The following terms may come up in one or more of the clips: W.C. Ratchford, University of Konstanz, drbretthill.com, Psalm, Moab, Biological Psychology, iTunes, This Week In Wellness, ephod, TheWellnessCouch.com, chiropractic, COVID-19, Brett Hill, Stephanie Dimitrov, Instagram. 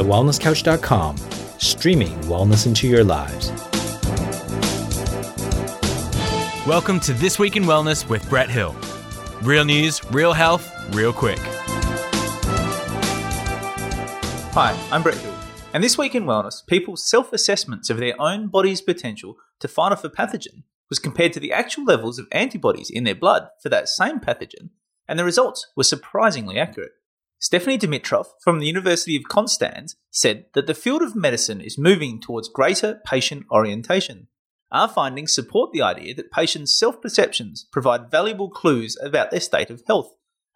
TheWellnessCouch.com, streaming wellness into your lives. Welcome to This Week in Wellness with Brett Hill. Real news, real health, real quick. Hi, I'm Brett Hill, and this week in Wellness, people's self-assessments of their own body's potential to fight off a pathogen was compared to the actual levels of antibodies in their blood for that same pathogen, and the results were surprisingly accurate. Stephanie Dimitrov from the University of Konstanz said that the field of medicine is moving towards greater patient orientation. Our findings support the idea that patients' self-perceptions provide valuable clues about their state of health,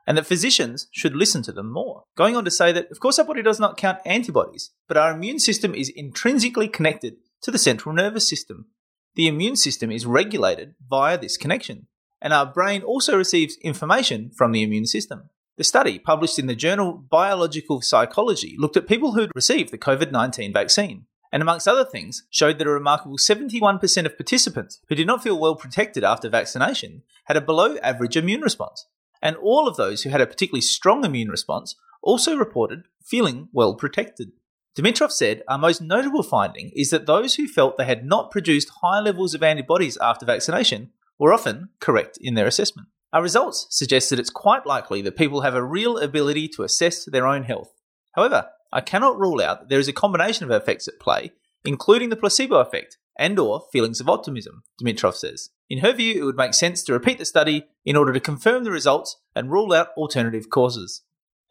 and that physicians should listen to them more. Going on to say that, of course, our body does not count antibodies, but our immune system is intrinsically connected to the central nervous system. The immune system is regulated via this connection, and our brain also receives information from the immune system. The study, published in the journal Biological Psychology, looked at people who'd received the COVID-19 vaccine, and amongst other things, showed that a remarkable 71% of participants who did not feel well protected after vaccination had a below-average immune response, and all of those who had a particularly strong immune response also reported feeling well protected. Dimitrov said, "Our most notable finding is that those who felt they had not produced high levels of antibodies after vaccination were often correct in their assessment. Our results suggest that it's quite likely that people have a real ability to assess their own health. However, I cannot rule out that there is a combination of effects at play, including the placebo effect and/or feelings of optimism," Dimitrov says. In her view, it would make sense to repeat the study in order to confirm the results and rule out alternative causes.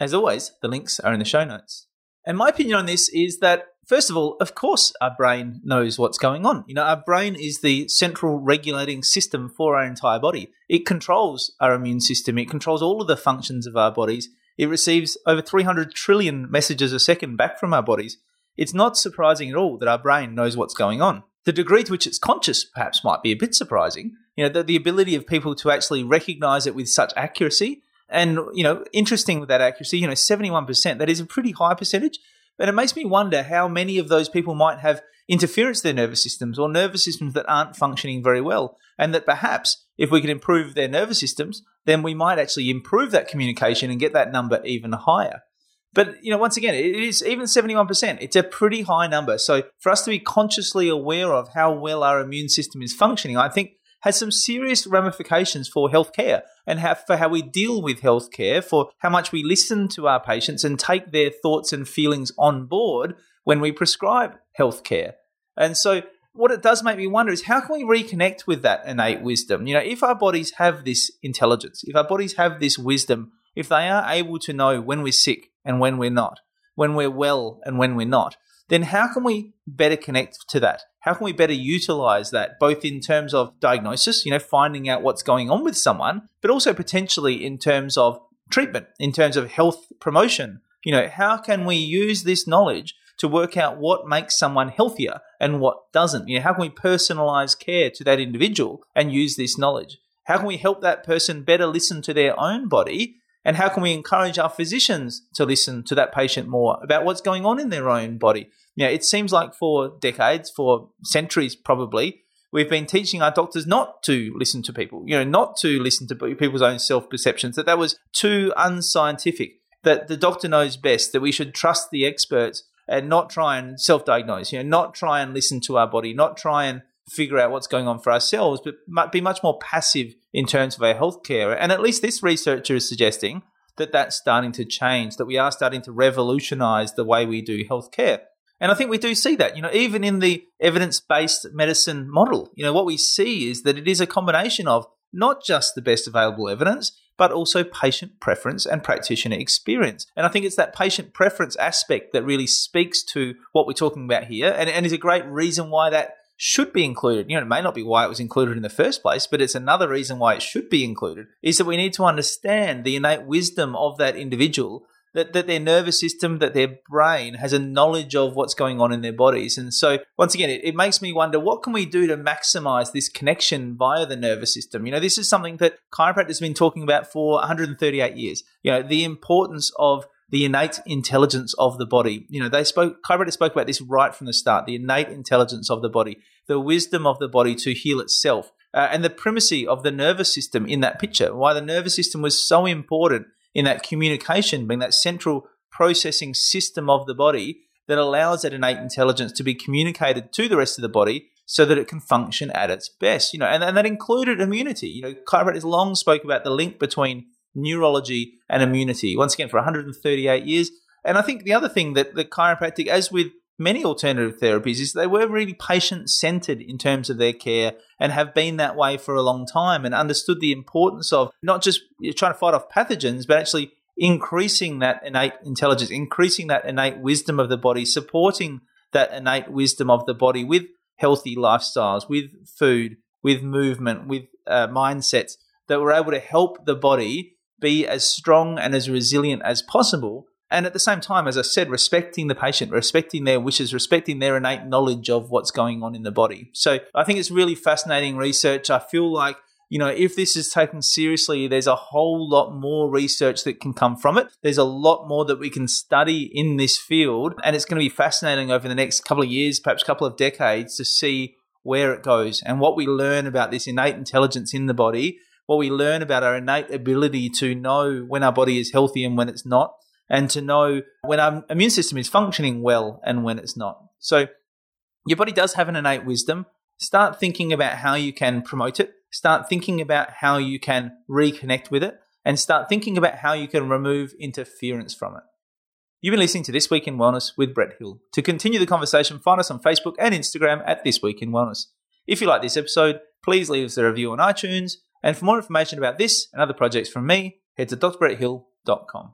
As always, the links are in the show notes. And my opinion on this is that, first of all, of course our brain knows what's going on. You know, our brain is the central regulating system for our entire body. It controls our immune system. It controls all of the functions of our bodies. It receives over 300 trillion messages a second back from our bodies. It's not surprising at all that our brain knows what's going on. The degree to which it's conscious perhaps might be a bit surprising. You know, the ability of people to actually recognize it with such accuracy. And, you know, interesting with that accuracy, you know, 71%, that is a pretty high percentage. But it makes me wonder how many of those people might have interference to their nervous systems or nervous systems that aren't functioning very well. And that perhaps if we could improve their nervous systems, then we might actually improve that communication and get that number even higher. But, you know, once again, it is even 71%. It's a pretty high number. So for us to be consciously aware of how well our immune system is functioning, I think, has some serious ramifications for healthcare and for how we deal with healthcare, for how much we listen to our patients and take their thoughts and feelings on board when we prescribe healthcare. And so what it does make me wonder is how can we reconnect with that innate wisdom? You know, if our bodies have this intelligence, if our bodies have this wisdom, if they are able to know when we're sick and when we're not, when we're well and when we're not, then how can we better connect to that? How can we better utilize that, both in terms of diagnosis, you know, finding out what's going on with someone, but also potentially in terms of treatment, in terms of health promotion? You know, how can we use this knowledge to work out what makes someone healthier and what doesn't? You know, how can we personalize care to that individual and use this knowledge? How can we help that person better listen to their own body? And how can we encourage our physicians to listen to that patient more about what's going on in their own body? You know, it seems like for decades, for centuries probably, we've been teaching our doctors not to listen to people, you know, not to listen to people's own self-perceptions, that was too unscientific, that the doctor knows best, that we should trust the experts and not try and self-diagnose, you know, not try and listen to our body, not try and figure out what's going on for ourselves, but be much more passive in terms of our healthcare. And at least this researcher is suggesting that that's starting to change, that we are starting to revolutionize the way we do healthcare. And I think we do see that, you know, even in the evidence-based medicine model, you know, what we see is that it is a combination of not just the best available evidence, but also patient preference and practitioner experience. And I think it's that patient preference aspect that really speaks to what we're talking about here and is a great reason why that should be included. You know, it may not be why it was included in the first place, but it's another reason why it should be included, is that we need to understand the innate wisdom of that individual, that their nervous system, that their brain has a knowledge of what's going on in their bodies. And so, once again, it makes me wonder, what can we do to maximize this connection via the nervous system? You know, this is something that chiropractors have been talking about for 138 years, you know, the importance of the innate intelligence of the body. You know, chiropractors spoke about this right from the start, the innate intelligence of the body, the wisdom of the body to heal itself, and the primacy of the nervous system in that picture, why the nervous system was so important in that communication, being that central processing system of the body, that allows that innate intelligence to be communicated to the rest of the body so that it can function at its best. You know, and that included immunity. You know, chiropractors long spoke about the link between neurology and immunity, once again, for 138 years. And I think the other thing that the chiropractic, as with many alternative therapies, is they were really patient-centered in terms of their care and have been that way for a long time and understood the importance of not just trying to fight off pathogens, but actually increasing that innate intelligence, increasing that innate wisdom of the body, supporting that innate wisdom of the body with healthy lifestyles, with food, with movement, with mindsets that were able to help the body be as strong and as resilient as possible. And at the same time, as I said, respecting the patient, respecting their wishes, respecting their innate knowledge of what's going on in the body. So I think it's really fascinating research. I feel like, you know, if this is taken seriously, there's a whole lot more research that can come from it. There's a lot more that we can study in this field. And it's going to be fascinating over the next couple of years, perhaps couple of decades, to see where it goes and what we learn about this innate intelligence in the body, what we learn about our innate ability to know when our body is healthy and when it's not, and to know when our immune system is functioning well and when it's not. So your body does have an innate wisdom. Start thinking about how you can promote it. Start thinking about how you can reconnect with it, and start thinking about how you can remove interference from it. You've been listening to This Week in Wellness with Brett Hill. To continue the conversation, find us on Facebook and Instagram at This Week in Wellness. If you like this episode, please leave us a review on iTunes. And for more information about this and other projects from me, head to drbretthill.com.